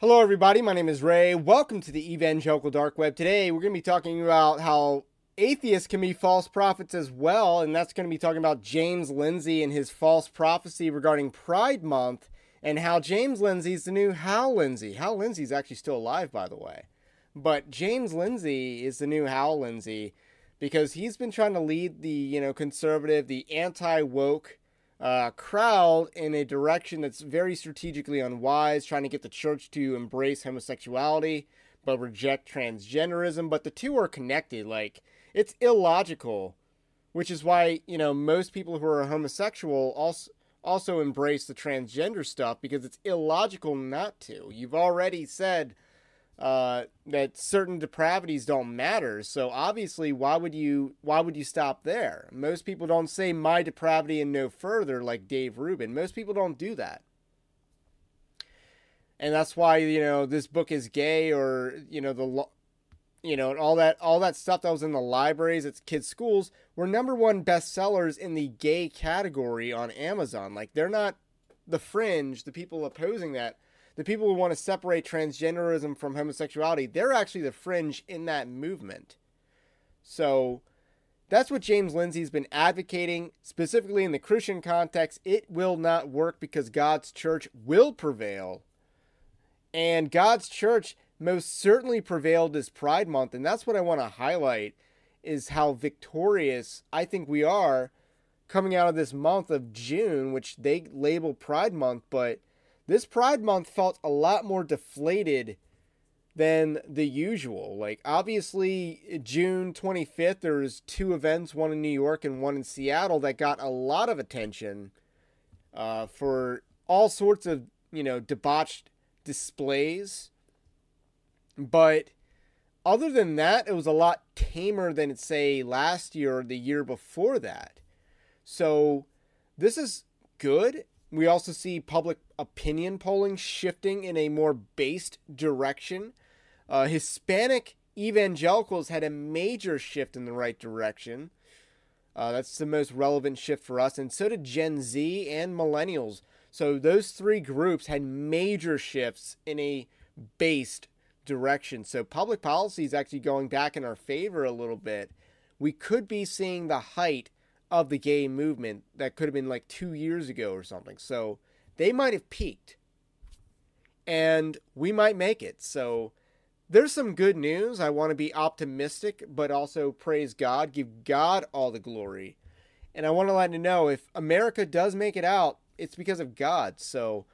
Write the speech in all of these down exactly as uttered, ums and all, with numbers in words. Hello everybody, my name is Ray. Welcome to the Evangelical Dark Web. Today we're going to be talking about how atheists can be false prophets as well, and that's going to be talking about James Lindsay and his false prophecy regarding Pride Month, and how James Lindsay's the new Hal Lindsey. Hal Lindsey's actually still alive, by the way. But James Lindsay is the new Hal Lindsey because he's been trying to lead the, you know, conservative, the anti-woke Uh, crowd in a direction that's very strategically unwise, trying to get the church to embrace homosexuality but reject transgenderism. But the two are connected. Like, it's illogical, which is why, you know, most people who are homosexual also also embrace the transgender stuff, because it's illogical not to. You've already said uh, that certain depravities don't matter. So obviously, why would you, why would you stop there? Most people don't say my depravity and no further, like Dave Rubin. Most people don't do that. And that's why, you know, this book is gay, or, you know, the, you know, all that, all that stuff that was in the libraries at kids' schools were number one bestsellers in the gay category on Amazon. Like, they're not the fringe, the people opposing that. The people who want to separate transgenderism from homosexuality, they're actually the fringe in that movement. So that's what James Lindsay's been advocating, specifically in the Christian context. It will not work because God's church will prevail. And God's church most certainly prevailed this Pride Month. And that's what I want to highlight, is how victorious I think we are coming out of this month of June, which they label Pride Month, but this Pride Month felt a lot more deflated than the usual. Like, obviously, June twenty-fifth, there was two events, one in New York and one in Seattle, that got a lot of attention uh, for all sorts of, you know, debauched displays. But other than that, it was a lot tamer than, say, last year or the year before that. So this is good. We also see public opinion polling shifting in a more based direction. Uh, Hispanic evangelicals had a major shift in the right direction. Uh, that's the most relevant shift for us. And so did Gen Z and millennials. So those three groups had major shifts in a based direction. So public policy is actually going back in our favor a little bit. We could be seeing the height of the gay movement that could have been like two years ago or something. So they might have peaked, and we might make it. So there's some good news. I want to be optimistic, but also praise God, give God all the glory. And I want to let you know, if America does make it out, it's because of God. So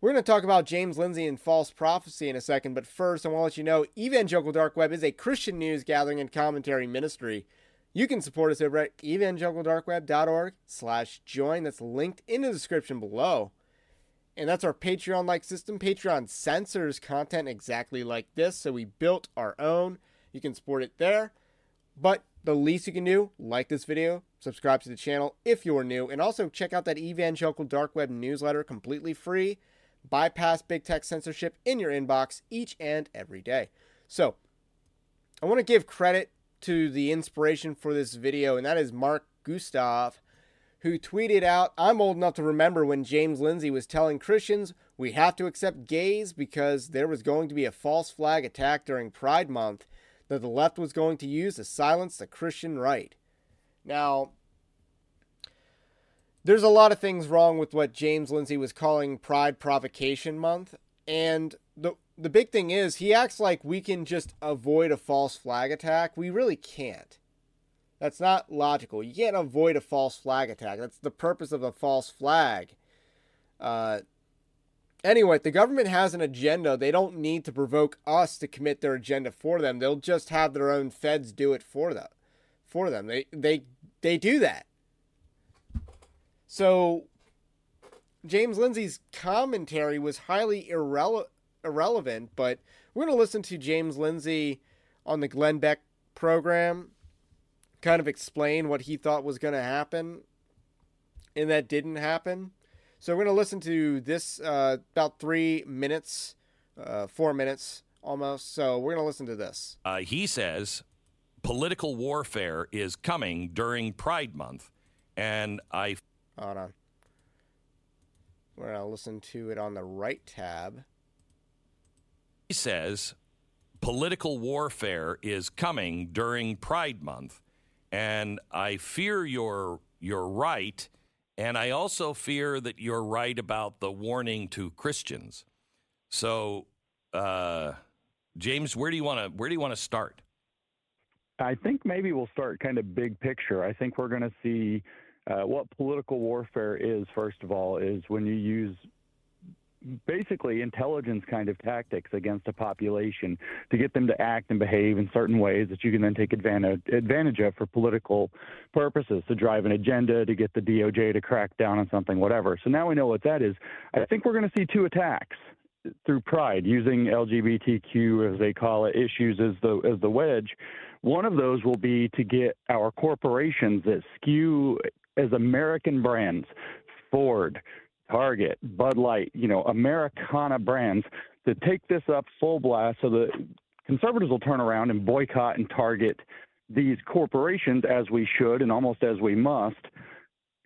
we're going to talk about James Lindsay and false prophecy in a second. But first, I want to let you know, Evangelical Dark Web is a Christian news gathering and commentary ministry. You can support us over at evangelicaldarkweb.org slash join. That's linked in the description below. And that's our Patreon-like system. Patreon censors content exactly like this, so we built our own. You can support it there. But the least you can do, like this video, subscribe to the channel if you're new, and also check out that Evangelical Dark Web newsletter, completely free. Bypass big tech censorship in your inbox each and every day. So, I want to give credit to the inspiration for this video, and that is Mark Gustav, who tweeted out, "I'm old enough to remember when James Lindsay was telling Christians we have to accept gays because there was going to be a false flag attack during Pride Month that the left was going to use to silence the Christian right." Now, there's a lot of things wrong with what James Lindsay was calling Pride Provocation Month, and the The big thing is, he acts like we can just avoid a false flag attack. We really can't. That's not logical. You can't avoid a false flag attack. That's the purpose of a false flag. Uh, anyway, the government has an agenda. They don't need to provoke us to commit their agenda for them. They'll just have their own feds do it for them. For them, they they they do that. So James Lindsay's commentary was highly irrelevant. irrelevant, but we're going to listen to James Lindsay on the Glenn Beck program kind of explain what he thought was going to happen, and that didn't happen. So we're going to listen to this uh, about three minutes, uh, four minutes almost. So we're going to listen to this. Uh, he says political warfare is coming during Pride Month, and I... Hold on. We're going to listen to it on the right tab. He says political warfare is coming during Pride Month, and I fear you're, you're right, and I also fear that you're right about the warning to Christians. So, uh, James, where do you want to where do you want to start? I think maybe we'll start kind of big picture. I think we're going to see uh, what political warfare is, first of all, is when you use basically intelligence kind of tactics against a population to get them to act and behave in certain ways that you can then take advantage, advantage of for political purposes, to drive an agenda, to get the D O J to crack down on something, whatever. So now we know what that is. I think we're going to see two attacks through Pride, using L G B T Q, as they call it, issues as the as the wedge. One of those will be to get our corporations that skew as American brands, Ford, Target, Bud Light, you know, Americana brands, to take this up full blast so that conservatives will turn around and boycott and target these corporations, as we should and almost as we must.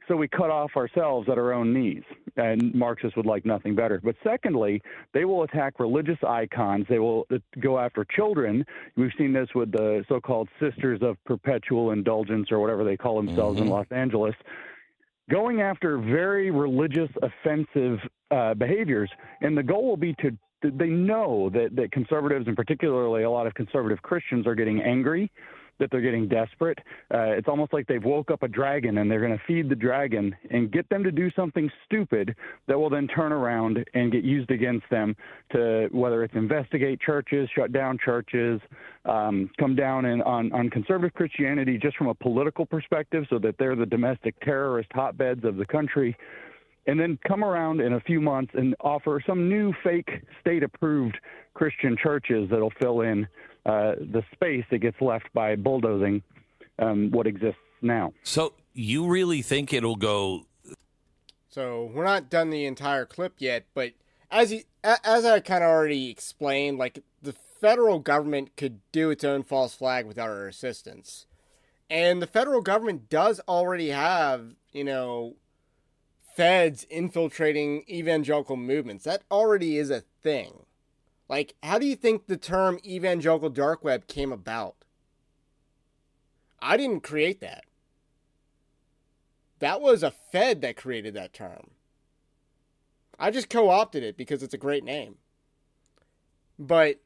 So we cut off ourselves at our own knees, and Marxists would like nothing better. But secondly, they will attack religious icons. They will go after children. We've seen this with the so-called Sisters of Perpetual Indulgence, or whatever they call themselves, mm-hmm. in Los Angeles, going after very religious, offensive uh, behaviors. And the goal will be to – they know that, that conservatives, and particularly a lot of conservative Christians, are getting angry, that they're getting desperate. Uh, it's almost like they've woke up a dragon, and they're going to feed the dragon and get them to do something stupid that will then turn around and get used against them to, whether it's investigate churches, shut down churches, um, come down and on, on conservative Christianity just from a political perspective, so that they're the domestic terrorist hotbeds of the country, and then come around in a few months and offer some new fake state-approved Christian churches that'll fill in Uh, the space that gets left by bulldozing um, what exists now. So you really think it'll go? So we're not done the entire clip yet, but as you, as I kind of already explained, like, the federal government could do its own false flag without our assistance, and the federal government does already have, you know, feds infiltrating evangelical movements. That already is a thing. Like, how do you think the term evangelical dark web came about? I didn't create that. That was a Fed that created that term. I just co-opted it because it's a great name. But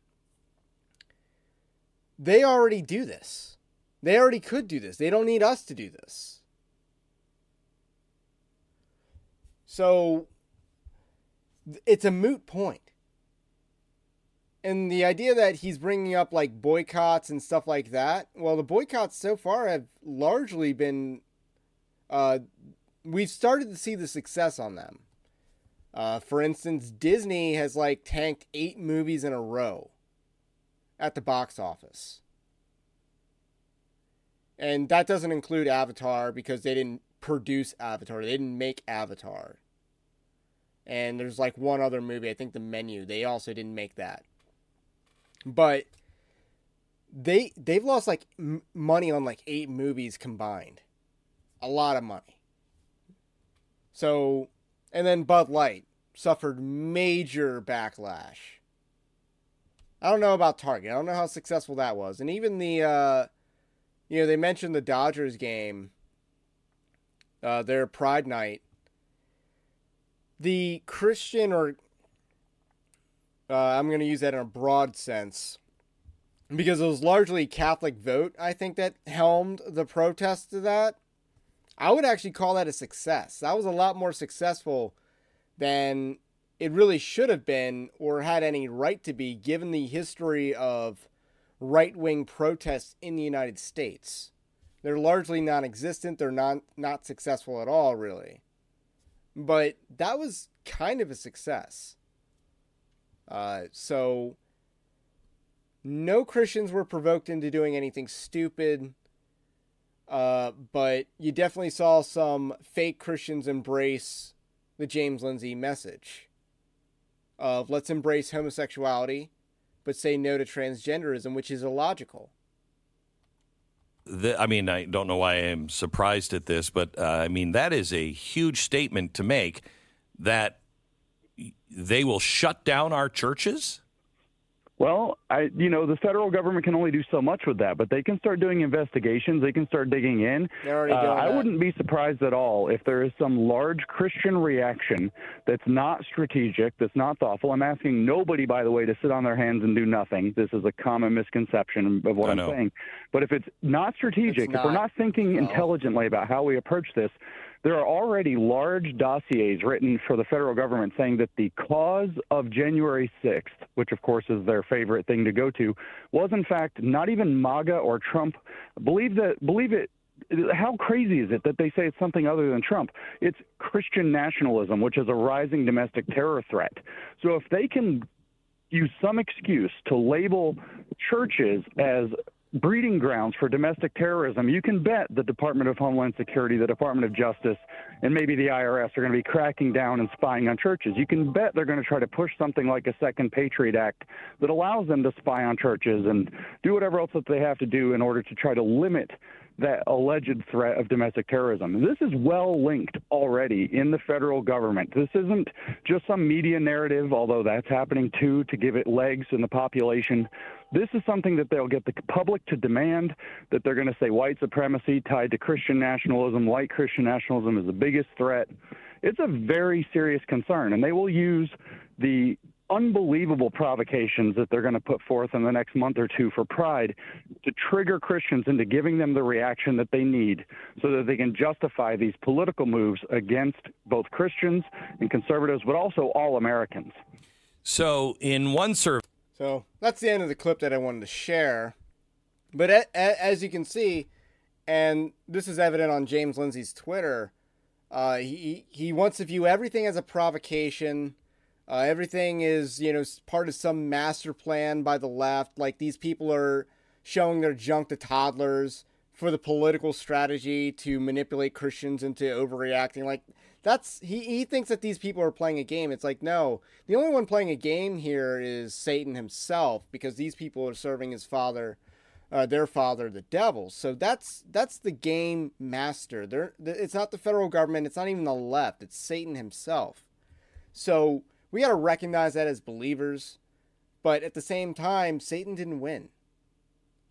they already do this. They already could do this. They don't need us to do this. So it's a moot point. And the idea that he's bringing up, like, boycotts and stuff like that, well, the boycotts so far have largely been, uh, we've started to see the success on them. Uh, for instance, Disney has, like, tanked eight movies in a row at the box office. And that doesn't include Avatar, because they didn't produce Avatar. They didn't make Avatar. And there's, like, one other movie, I think The Menu. They also didn't make that. But they, they've lost, like, m- money on, like, eight movies combined. A lot of money. So, and then Bud Light suffered major backlash. I don't know about Target. I don't know how successful that was. And even the, uh, you know, they mentioned the Dodgers game, uh, their Pride Night. The Christian or... Uh, I'm going to use that in a broad sense, because it was largely Catholic vote, I think, that helmed the protest to that. I would actually call that a success. That was a lot more successful than it really should have been, or had any right to be, given the history of right-wing protests in the United States. They're largely non-existent. They're not, not successful at all, really. But that was kind of a success. Uh, so no Christians were provoked into doing anything stupid, uh, but you definitely saw some fake Christians embrace the James Lindsay message of, let's embrace homosexuality, but say no to transgenderism, which is illogical. The, I mean, I don't know why I'm surprised at this, but, uh, I mean, that is a huge statement to make, that they will shut down our churches? Well, I, you know, the federal government can only do so much with that, but they can start doing investigations. They can start digging in. They're already doing uh, I that. wouldn't be surprised at all if there is some large Christian reaction that's not strategic, that's not thoughtful. I'm asking nobody, by the way, to sit on their hands and do nothing. This is a common misconception of what I I'm know. saying. But if it's not strategic, it's not, if we're not thinking no. intelligently about how we approach this, there are already large dossiers written for the federal government saying that the cause of January sixth, which of course is their favorite thing to go to, was in fact not even MAGA or Trump. Believe that, believe it. How crazy is it that they say it's something other than Trump? It's Christian nationalism, which is a rising domestic terror threat. So if they can use some excuse to label churches as breeding grounds for domestic terrorism, you can bet the Department of Homeland Security, the Department of Justice, and maybe the I R S are going to be cracking down and spying on churches. You can bet they're going to try to push something like a Second Patriot Act that allows them to spy on churches and do whatever else that they have to do in order to try to limit that alleged threat of domestic terrorism. This is well linked already in the federal government. This isn't just some media narrative, although that's happening too, to give it legs in the population. This is something that they'll get the public to demand, that they're going to say white supremacy tied to Christian nationalism, white Christian nationalism is the biggest threat. It's a very serious concern, and they will use the unbelievable provocations that they're going to put forth in the next month or two for pride to trigger Christians into giving them the reaction that they need so that they can justify these political moves against both Christians and conservatives, but also all Americans. So in one survey. So that's the end of the clip that I wanted to share. But a- a- as you can see, and this is evident on James Lindsay's Twitter, uh, he he wants to view everything as a provocation. Uh, everything is, you know, part of some master plan by the left. Like, these people are showing their junk to toddlers for the political strategy to manipulate Christians into overreacting. Like, that's he, he thinks that these people are playing a game. It's like, no, the only one playing a game here is Satan himself, because these people are serving his father, uh, their father, the devil. So that's that's the game master. They're, it's not the federal government. It's not even the left. It's Satan himself. So we got to recognize that as believers, but at the same time, Satan didn't win.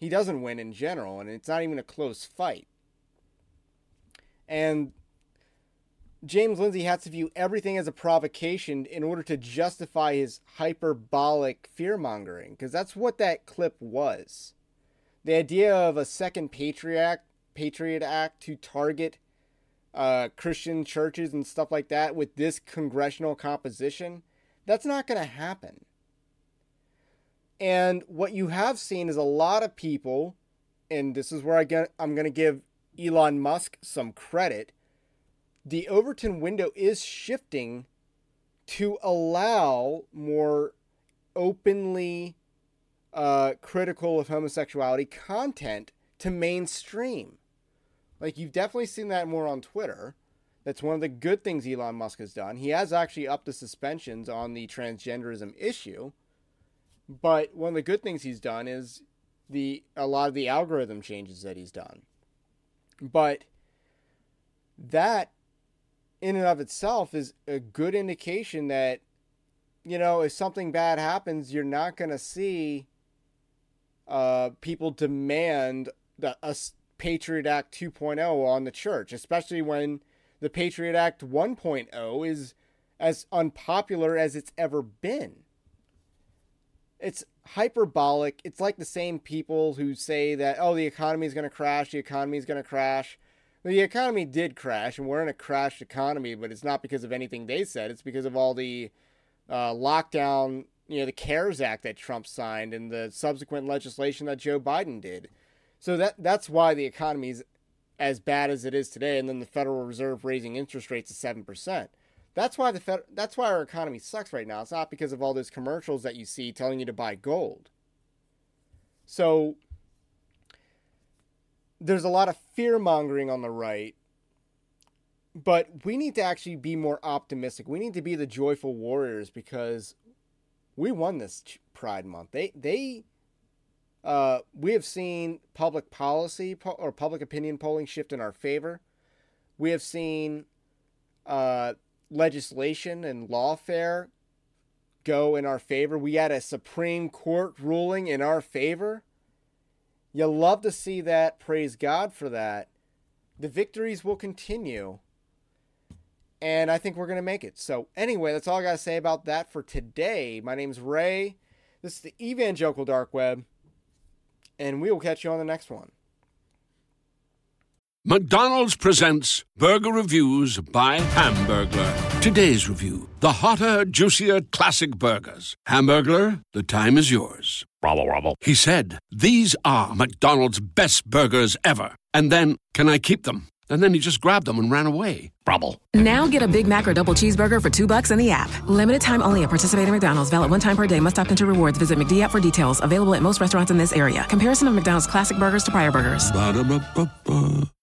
He doesn't win in general, and it's not even a close fight. And James Lindsay has to view everything as a provocation in order to justify his hyperbolic fear-mongering, because that's what that clip was. The idea of a second Patriot, Patriot Act to target uh, Christian churches and stuff like that with this congressional composition, that's not going to happen. And what you have seen is a lot of people, and this is where I get, I'm going to give Elon Musk some credit. The Overton window is shifting to allow more openly uh, critical of homosexuality content to mainstream. Like, you've definitely seen that more on Twitter. That's one of the good things Elon Musk has done. He has actually upped the suspensions on the transgenderism issue. But one of the good things he's done is the a lot of the algorithm changes that he's done. But that in and of itself is a good indication that, you know, if something bad happens, you're not going to see uh, people demand that us Patriot Act two point oh on the church, especially when the Patriot Act one point oh is as unpopular as it's ever been. It's hyperbolic. It's like the same people who say that, oh, the economy is going to crash, the economy is going to crash. The economy did crash, and we're in a crashed economy, but it's not because of anything they said. It's because of all the uh, lockdown, you know, the CARES Act that Trump signed and the subsequent legislation that Joe Biden did. So that that's why the economy is as bad as it is today, and then the Federal Reserve raising interest rates to seven percent. That's why the Fed, that's why our economy sucks right now. It's not because of all those commercials that you see telling you to buy gold. So there's a lot of fear mongering on the right, but we need to actually be more optimistic. We need to be the joyful warriors, because we won this Pride Month. They they. Uh, we have seen public policy po- or public opinion polling shift in our favor. We have seen uh, legislation and lawfare go in our favor. We had a Supreme Court ruling in our favor. You love to see that. Praise God for that. The victories will continue. And I think we're going to make it. So anyway, that's all I got to say about that for today. My name's Ray. This is the Evangelical Dark Web. And we will catch you on the next one. McDonald's presents Burger Reviews by Hamburglar. Today's review, the hotter, juicier classic burgers. Hamburglar, the time is yours. Bravo, bravo. He said, these are McDonald's best burgers ever. And then, can I keep them? And then he just grabbed them and ran away. Bravo. Now get a Big Mac or double cheeseburger for two bucks in the app. Limited time only at participating McDonald's. Valid one time per day. Must opt into rewards. Visit McD app for details. Available at most restaurants in this area. Comparison of McDonald's classic burgers to prior burgers. Ba-da-ba-ba-ba.